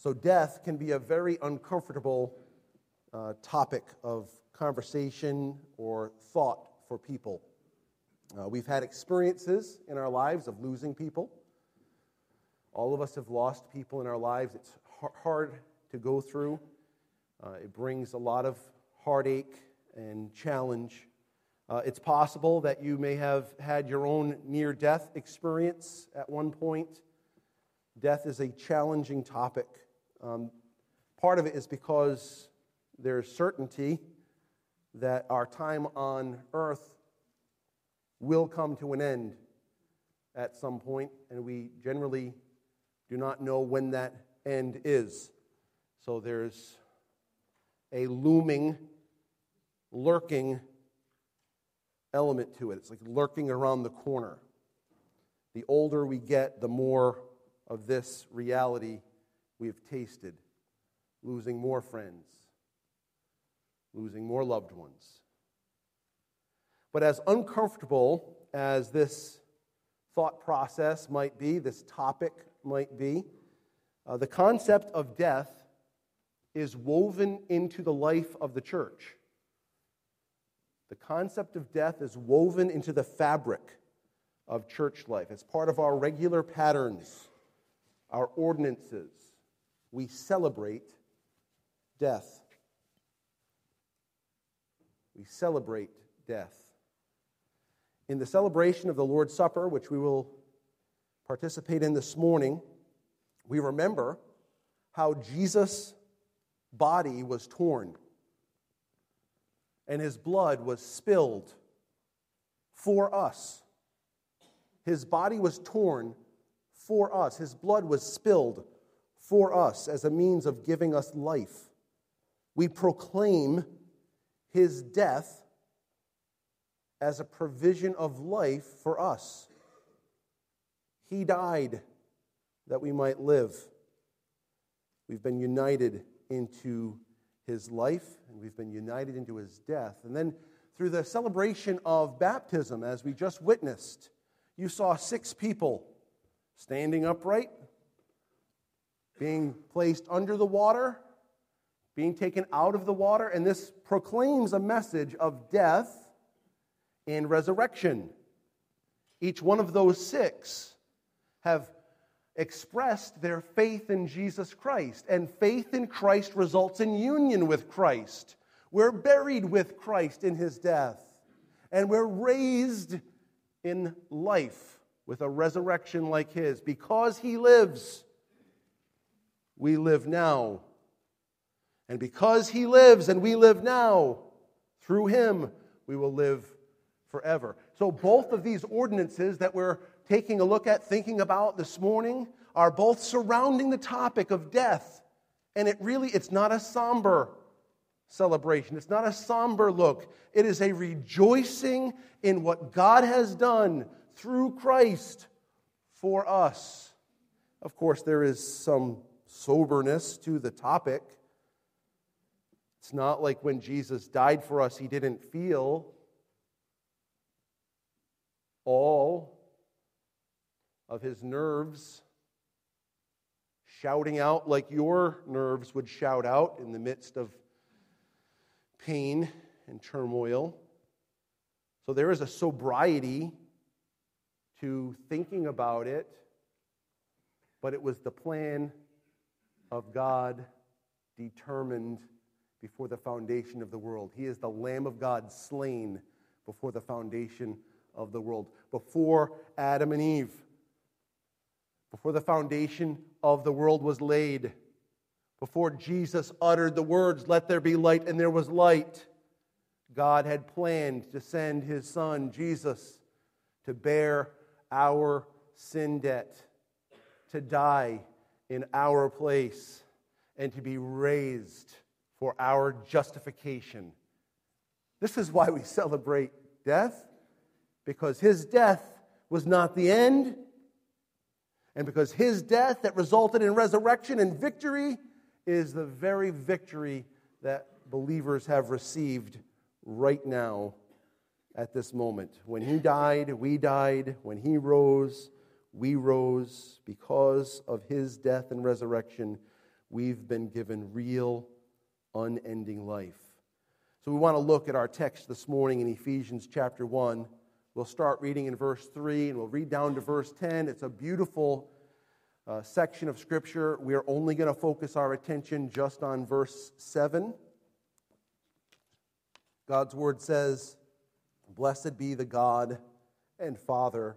So death can be a very uncomfortable topic of conversation or thought for people. We've had experiences in our lives of losing people. All of us have lost people in our lives. It's hard to go through. It brings a lot of heartache and challenge. It's possible that you may have had your own near-death experience at one point. Death is a challenging topic. Part of it is because there's certainty that our time on earth will come to an end at some point, and we generally do not know when that end is. So there's a looming, lurking element to it. It's like lurking around the corner. The older we get, the more of this reality we have tasted. Losing more friends, losing more loved ones. But as uncomfortable as this thought process might be, this topic might be, the concept of death is woven into the life of the church. The concept of death is woven into the fabric of church life. It's part of our regular patterns, our ordinances. We celebrate death. We celebrate death. In the celebration of the Lord's Supper, which we will participate in this morning, we remember how Jesus' body was torn and his blood was spilled for us. His body was torn for us. His blood was spilled for us as a means of giving us life. We proclaim his death as a provision of life for us. He died that we might live. We've been united into his life, and we've been united into his death. And then through the celebration of baptism, as we just witnessed, you saw 6 people standing upright, being placed under the water, being taken out of the water, and this proclaims a message of death and resurrection. Each one of those 6 have expressed their faith in Jesus Christ, and faith in Christ results in union with Christ. We're buried with Christ in his death, and we're raised in life with a resurrection like his. Because he lives, we live now. And because he lives and we live now, through him we will live forever. So both of these ordinances that we're taking a look at, thinking about this morning, are both surrounding the topic of death. And it's not a somber celebration. It's not a somber look. It is a rejoicing in what God has done through Christ for us. Of course, there is some soberness to the topic. It's not like when Jesus died for us, he didn't feel all of his nerves shouting out like your nerves would shout out in the midst of pain and turmoil. So there is a sobriety to thinking about it, but it was the plan of God determined before the foundation of the world. He is the Lamb of God slain before the foundation of the world, before Adam and Eve. Before the foundation of the world was laid, before Jesus uttered the words, "Let there be light," and there was light, God had planned to send his Son, Jesus, to bear our sin debt, to die in our place, and to be raised for our justification. This is why we celebrate death, because his death was not the end. And because his death that resulted in resurrection and victory is the very victory that believers have received right now at this moment. When he died, we died. When he rose, we rose. Because of his death and resurrection, we've been given real, unending life. So we want to look at our text this morning in Ephesians chapter 1. We'll start reading in verse 3, and we'll read down to verse 10. It's a beautiful section of Scripture. We are only going to focus our attention just on verse 7. God's Word says, "Blessed be the God and Father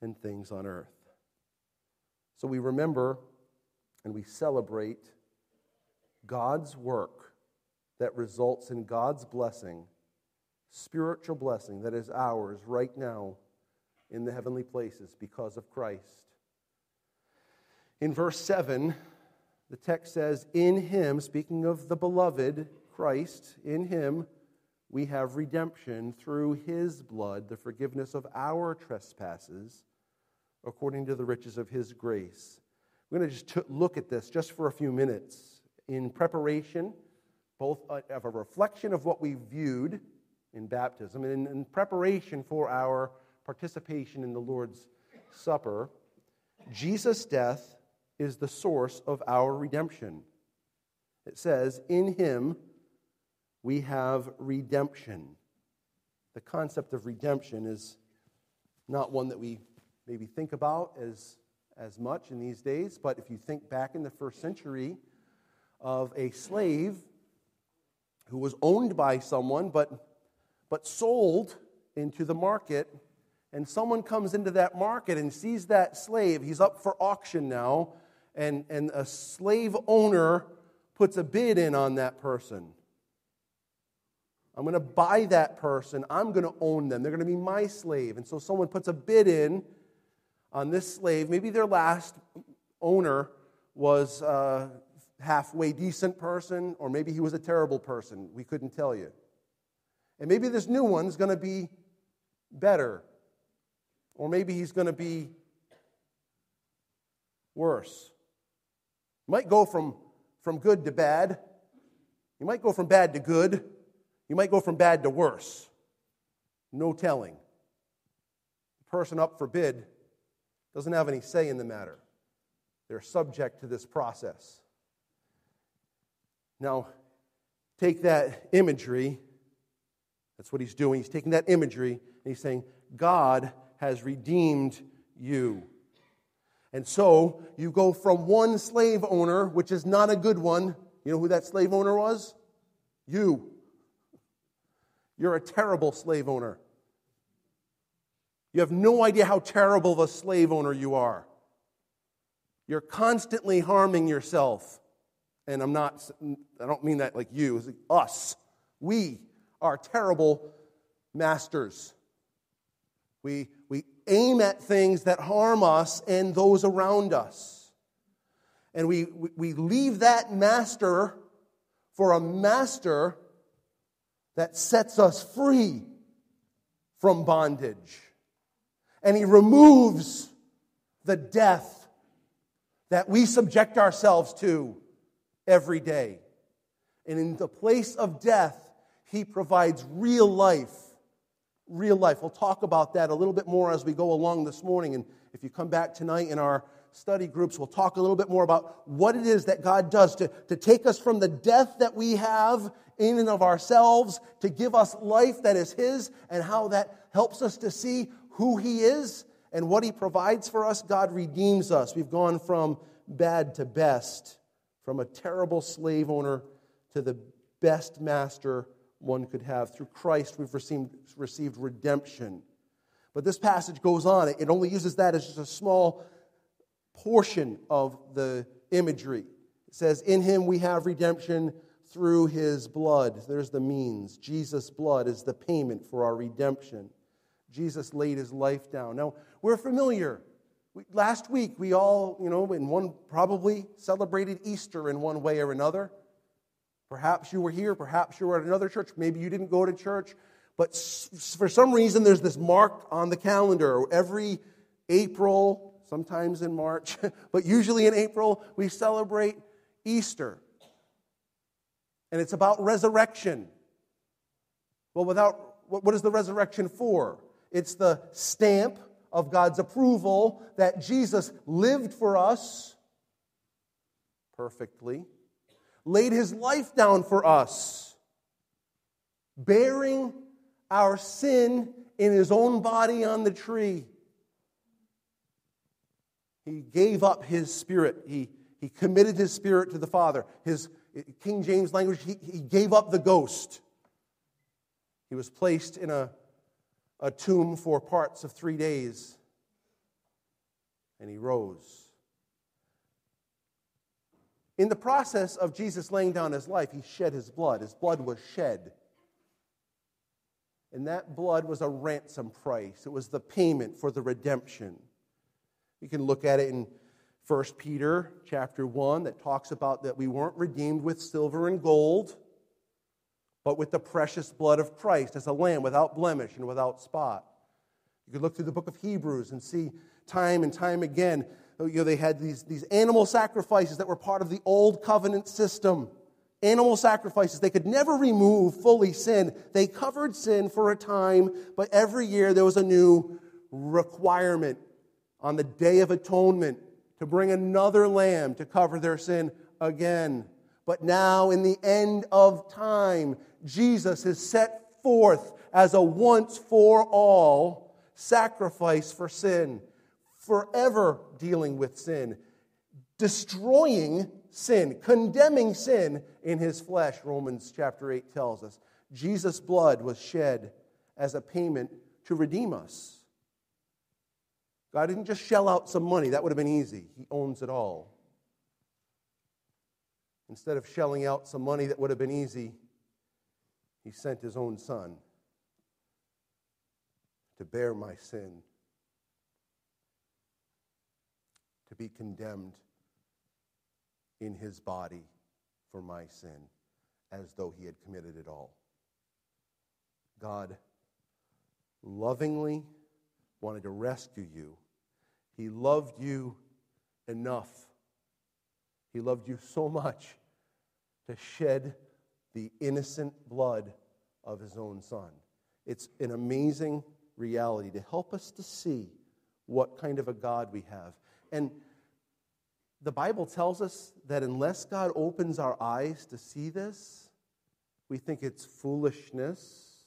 and things on earth." So we remember and we celebrate God's work that results in God's blessing, spiritual blessing that is ours right now in the heavenly places because of Christ. In verse 7, the text says, "In Him," speaking of the Beloved, Christ, "in Him we have redemption through His blood, the forgiveness of our trespasses, according to the riches of His grace." We're going to just look at this just for a few minutes in preparation, both of a reflection of what we viewed in baptism and in preparation for our participation in the Lord's Supper. Jesus' death is the source of our redemption. It says, "In Him we have redemption." The concept of redemption is not one that we maybe think about as much in these days, but if you think back in the first century of a slave who was owned by someone but sold into the market, and someone comes into that market and sees that slave, he's up for auction now, and a slave owner puts a bid in on that person. "I'm going to buy that person. I'm going to own them. They're going to be my slave." And so someone puts a bid in on this slave. Maybe their last owner was halfway decent person, or maybe he was a terrible person. We couldn't tell you. And maybe this new one's going to be better, or maybe he's going to be worse. You might go from good to bad. You might go from bad to good. You might go from bad to worse. No telling. The person up for bid doesn't have any say in the matter. They're subject to this process. Now, take that imagery. That's what He's doing. He's taking that imagery and He's saying, God has redeemed you. And so, you go from one slave owner, which is not a good one. You know who that slave owner was? You. You're a terrible slave owner. You have no idea how terrible of a slave owner you are. You're constantly harming yourself. And I don't mean that like you, it's like us. We are terrible masters. We aim at things that harm us and those around us. And we leave that master for a master that sets us free from bondage. And He removes the death that we subject ourselves to every day. And in the place of death, He provides real life. Real life. We'll talk about that a little bit more as we go along this morning. And if you come back tonight in our study groups, we'll talk a little bit more about what it is that God does to take us from the death that we have in and of ourselves, to give us life that is His, and how that helps us to see who He is and what He provides for us. God redeems us. We've gone from bad to best, from a terrible slave owner to the best master one could have. Through Christ, we've received redemption. But this passage goes on. It only uses that as just a small portion of the imagery. It says, in him we have redemption through his blood. There's the means. Jesus' blood is the payment for our redemption. Jesus laid his life down. Now, we're familiar. Last week, we all, in one probably celebrated Easter in one way or another. Perhaps you were here. Perhaps you were at another church. Maybe you didn't go to church. But for some reason, there's this mark on the calendar. Every April, sometimes in March, but usually in April, we celebrate Easter. And it's about resurrection. Well, what is the resurrection for? It's the stamp of God's approval that Jesus lived for us perfectly, laid his life down for us, bearing our sin in his own body on the tree. He gave up his spirit. He committed his spirit to the Father. His King James language, he gave up the ghost. He was placed in a tomb for parts of 3 days, and he rose. In the process of Jesus laying down his life, he shed his blood. His blood was shed. And that blood was a ransom price. It was the payment for the redemption. You can look at it in 1 Peter chapter 1 that talks about that we weren't redeemed with silver and gold, but with the precious blood of Christ as a lamb without blemish and without spot. You could look through the book of Hebrews and see time and time again, they had these animal sacrifices that were part of the old covenant system. Animal sacrifices. They could never remove fully sin. They covered sin for a time, but every year there was a new requirement on the Day of Atonement to bring another lamb to cover their sin again. But now, in the end of time, Jesus is set forth as a once-for-all sacrifice for sin, forever dealing with sin, destroying sin, condemning sin in his flesh, Romans chapter 8 tells us. Jesus' blood was shed as a payment to redeem us. God didn't just shell out some money. That would have been easy. He owns it all. Instead of shelling out some money that would have been easy, he sent his own son to bear my sin, to be condemned in his body for my sin, as though he had committed it all. God lovingly wanted to rescue you. He loved you enough. He loved you so much to shed the innocent blood of his own son. It's an amazing reality to help us to see what kind of a God we have. And the Bible tells us that unless God opens our eyes to see this, we think it's foolishness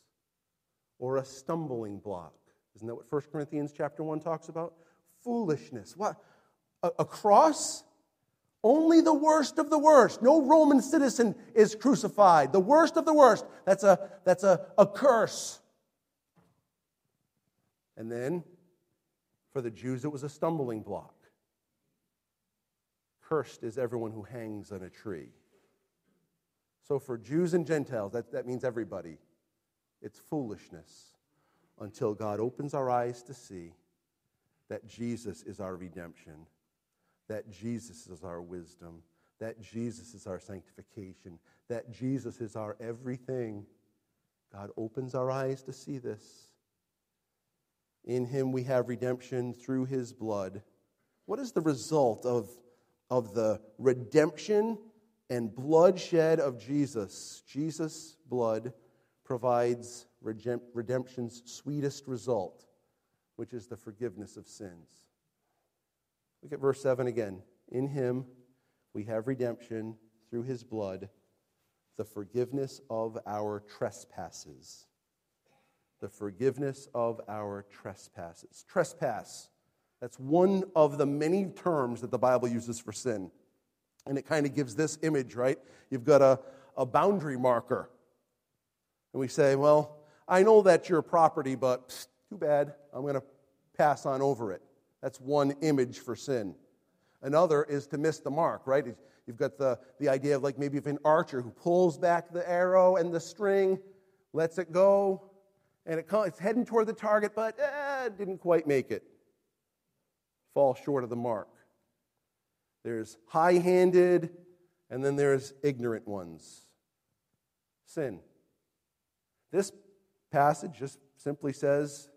or a stumbling block. Isn't that what 1 Corinthians chapter 1 talks about? Foolishness. What? A cross? Only the worst of the worst. No Roman citizen is crucified. The worst of the worst. That's a curse. And then, for the Jews, it was a stumbling block. Cursed is everyone who hangs on a tree. So for Jews and Gentiles, that means everybody. It's foolishness until God opens our eyes to see that Jesus is our redemption, that Jesus is our wisdom, that Jesus is our sanctification, that Jesus is our everything. God opens our eyes to see this. In him we have redemption through his blood. What is the result of the redemption and bloodshed of Jesus? Jesus' blood provides redemption's sweetest result, which is the forgiveness of sins. Look at verse 7 again. In him we have redemption through his blood, the forgiveness of our trespasses. The forgiveness of our trespasses. Trespass. That's one of the many terms that the Bible uses for sin. And it kind of gives this image, right? You've got a boundary marker. And we say, well, I know that's your property, but psst, too bad. I'm going to pass on over it. That's one image for sin. Another is to miss the mark, right? You've got the idea of like maybe of an archer who pulls back the arrow and the string, lets it go, and it's heading toward the target, but didn't quite make it. Fall short of the mark. There's high-handed, and then there's ignorant ones. Sin. This passage just simply says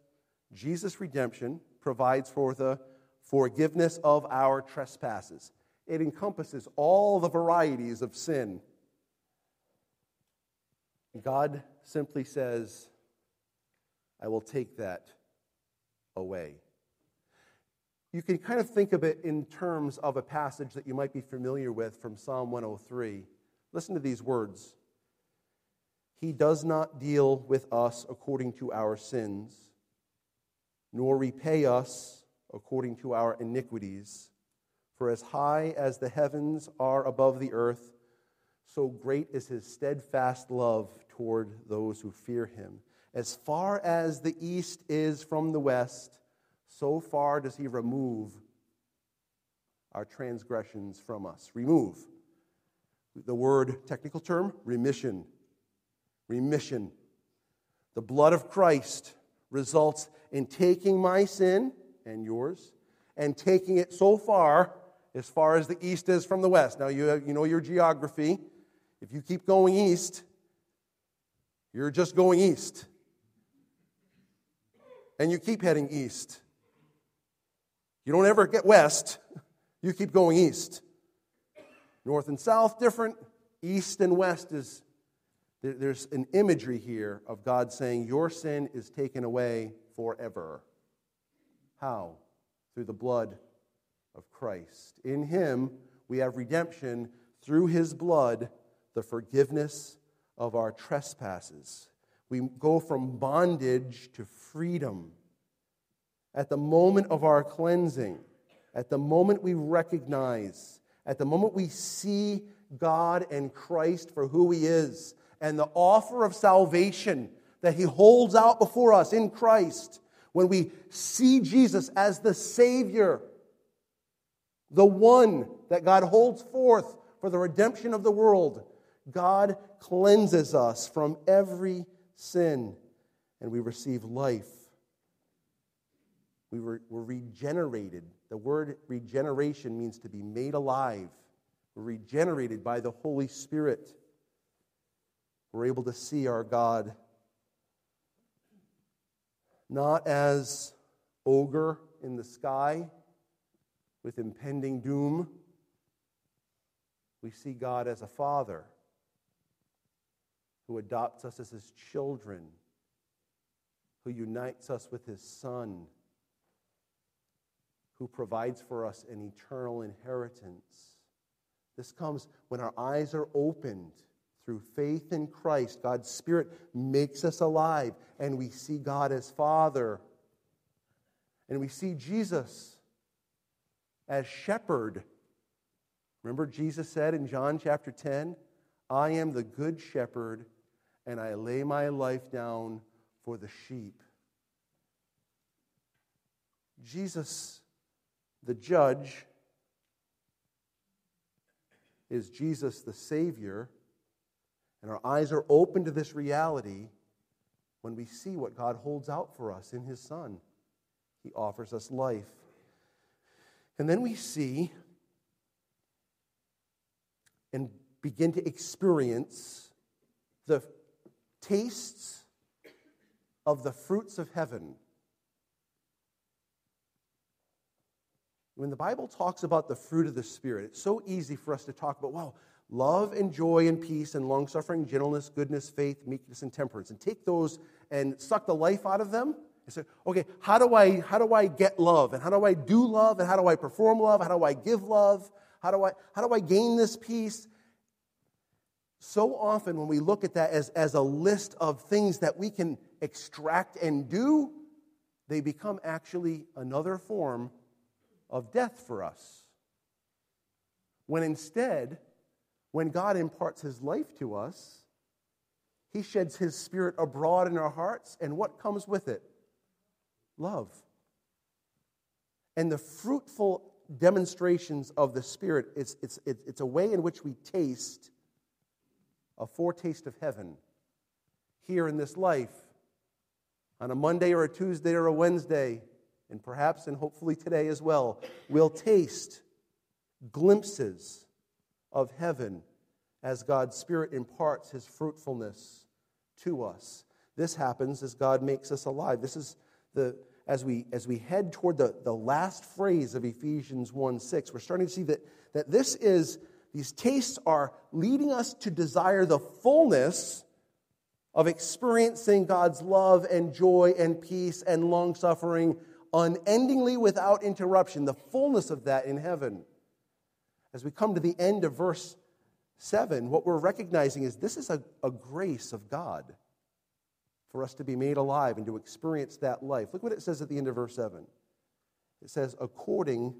Jesus' redemption provides for the forgiveness of our trespasses. It encompasses all the varieties of sin. God simply says, I will take that away. You can kind of think of it in terms of a passage that you might be familiar with from Psalm 103. Listen to these words. He does not deal with us according to our sins, nor repay us according to our iniquities. For as high as the heavens are above the earth, so great is his steadfast love toward those who fear him. As far as the east is from the west, so far does he remove our transgressions from us. Remove. The word, technical term, remission. Remission. The blood of Christ results in taking my sin and yours and taking it so far as the east is from the west. Now, you know your geography. If you keep going east, you're just going east. And you keep heading east. You don't ever get west. You keep going east. North and south, different. East and west is... There's an imagery here of God saying, your sin is taken away forever. How? Through the blood of Christ. In him, we have redemption through his blood, the forgiveness of our trespasses. We go from bondage to freedom. At the moment of our cleansing, at the moment we recognize, at the moment we see God and Christ for who he is, and the offer of salvation that he holds out before us in Christ, when we see Jesus as the Savior, the one that God holds forth for the redemption of the world, God cleanses us from every sin, and we receive life. We're regenerated. The word regeneration means to be made alive. We're regenerated by the Holy Spirit. We're able to see our God not as ogre in the sky with impending doom. We see God as a father who adopts us as his children, who unites us with his son, who provides for us an eternal inheritance. This comes when our eyes are opened. Through faith in Christ, God's Spirit makes us alive, and we see God as Father. And we see Jesus as Shepherd. Remember, Jesus said in John chapter 10, I am the good shepherd, and I lay my life down for the sheep. Jesus, the judge, is Jesus the Savior. And our eyes are open to this reality when we see what God holds out for us in his Son. He offers us life. And then we see and begin to experience the tastes of the fruits of heaven. When the Bible talks about the fruit of the Spirit, it's so easy for us to talk about, wow, love and joy and peace and long-suffering, gentleness, goodness, faith, meekness, and temperance. And take those and suck the life out of them. And say, okay, how do I get love? And how do I do love? And how do I perform love? How do I give love? How do I gain this peace? So often when we look at that as a list of things that we can extract and do, they become actually another form of death for us. When instead, when God imparts his life to us, he sheds his Spirit abroad in our hearts, and what comes with it? Love. And the fruitful demonstrations of the Spirit, it's a way in which we taste a foretaste of heaven here in this life, on a Monday or a Tuesday or a Wednesday, and perhaps and hopefully today as well. We'll taste glimpses of heaven as God's Spirit imparts his fruitfulness to us. This happens as God makes us alive. This is the as we head toward the last phrase of Ephesians 1:6, we're starting to see that this is, these tastes are leading us to desire the fullness of experiencing God's love and joy and peace and long-suffering unendingly without interruption, the fullness of that in heaven. As we come to the end of verse 7, what we're recognizing is this is a grace of God for us to be made alive and to experience that life. Look what it says at the end of verse 7. It says, according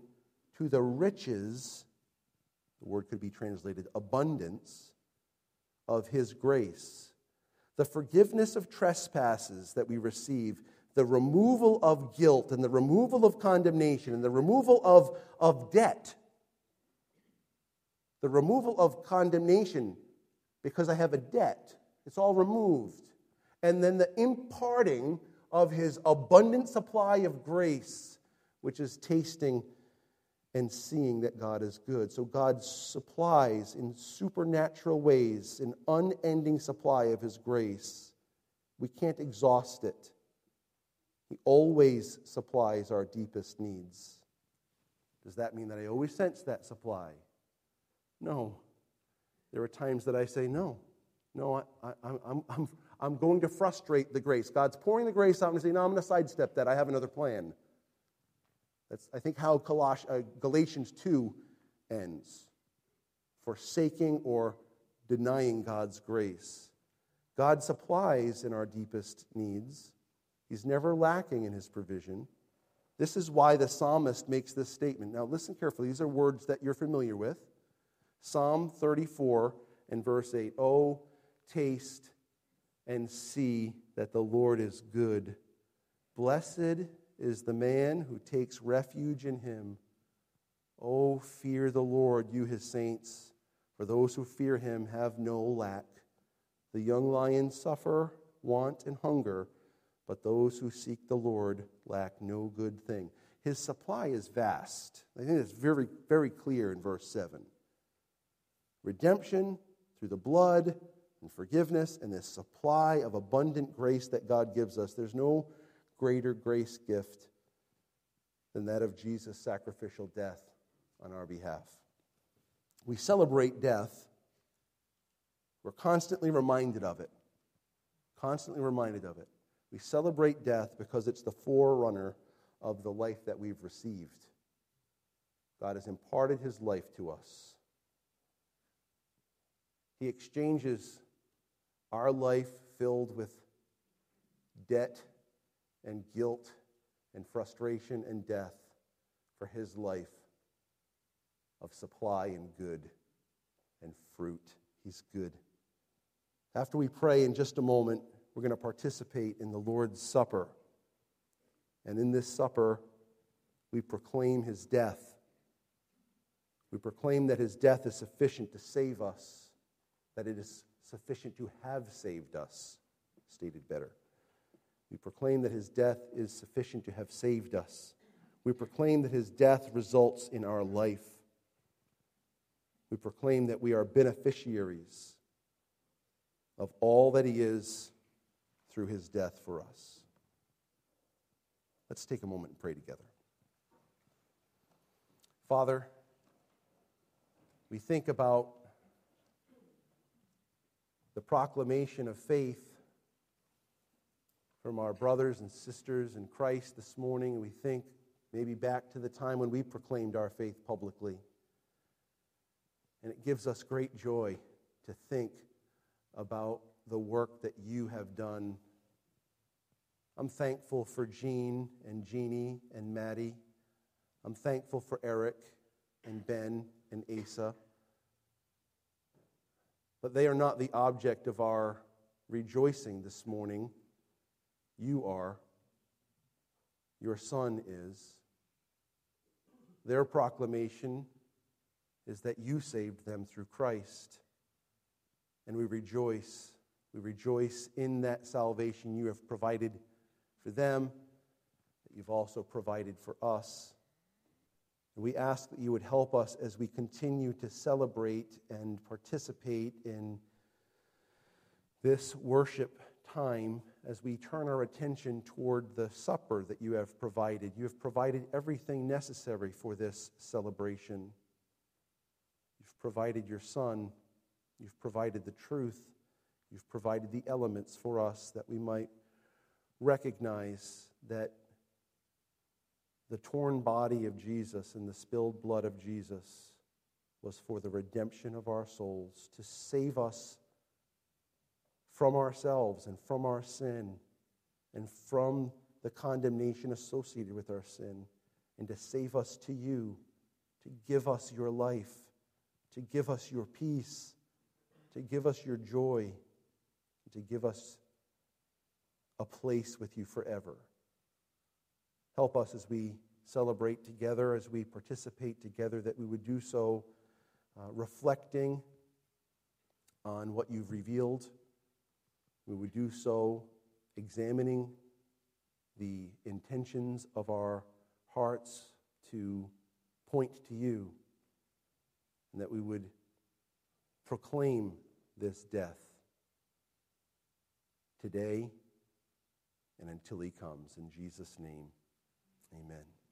to the riches, the word could be translated abundance, of his grace, the forgiveness of trespasses that we receive, the removal of guilt and the removal of condemnation and the removal of debt, the removal of condemnation because I have a debt. It's all removed. And then the imparting of his abundant supply of grace, which is tasting and seeing that God is good. So God supplies in supernatural ways an unending supply of his grace. We can't exhaust it. He always supplies our deepest needs. Does that mean that I always sense that supply? No. There are times that I say, no, I'm going to frustrate the grace. God's pouring the grace out and saying, no, I'm going to sidestep that. I have another plan. That's, I think, how Galatians 2 ends. Forsaking or denying God's grace. God supplies in our deepest needs. He's never lacking in his provision. This is why the psalmist makes this statement. Now listen carefully. These are words that you're familiar with. Psalm 34 and verse 8. Oh, taste and see that the Lord is good. Blessed is the man who takes refuge in him. Oh, fear the Lord, you his saints, for those who fear him have no lack. The young lions suffer want and hunger, but those who seek the Lord lack no good thing. His supply is vast. I think it's very, very clear in verse 7. Redemption through the blood and forgiveness, and this supply of abundant grace that God gives us. There's no greater grace gift than that of Jesus' sacrificial death on our behalf. We celebrate death. We're constantly reminded of it. We celebrate death because it's the forerunner of the life that we've received. God has imparted his life to us. He exchanges our life filled with debt and guilt and frustration and death for his life of supply and good and fruit. He's good. After we pray in just a moment, we're going to participate in the Lord's Supper. And in this supper, we proclaim his death. We proclaim that his death is sufficient to save us, that it is sufficient to have saved us, stated better. We proclaim that his death is sufficient to have saved us. We proclaim that his death results in our life. We proclaim that we are beneficiaries of all that he is through his death for us. Let's take a moment and pray together. Father, we think about the proclamation of faith from our brothers and sisters in Christ this morning, we think maybe back to the time when we proclaimed our faith publicly. And it gives us great joy to think about the work that you have done. I'm thankful for Jean and Jeannie and Maddie. I'm thankful for Eric and Ben and Esau. But they are not the object of our rejoicing this morning. You are. Your son is. Their proclamation is that you saved them through Christ. And we rejoice. We rejoice in that salvation you have provided for them, that you've also provided for us. And we ask that you would help us as we continue to celebrate and participate in this worship time as we turn our attention toward the supper that you have provided. You have provided everything necessary for this celebration. You've provided your Son. You've provided the truth. You've provided the elements for us that we might recognize that the torn body of Jesus and the spilled blood of Jesus was for the redemption of our souls, to save us from ourselves and from our sin and from the condemnation associated with our sin, and to save us to you, to give us your life, to give us your peace, to give us your joy, to give us a place with you forever. Help us as we celebrate together, as we participate together, that we would do so reflecting on what you've revealed. We would do so examining the intentions of our hearts to point to you, and that we would proclaim this death today and until he comes. In Jesus' name, amen.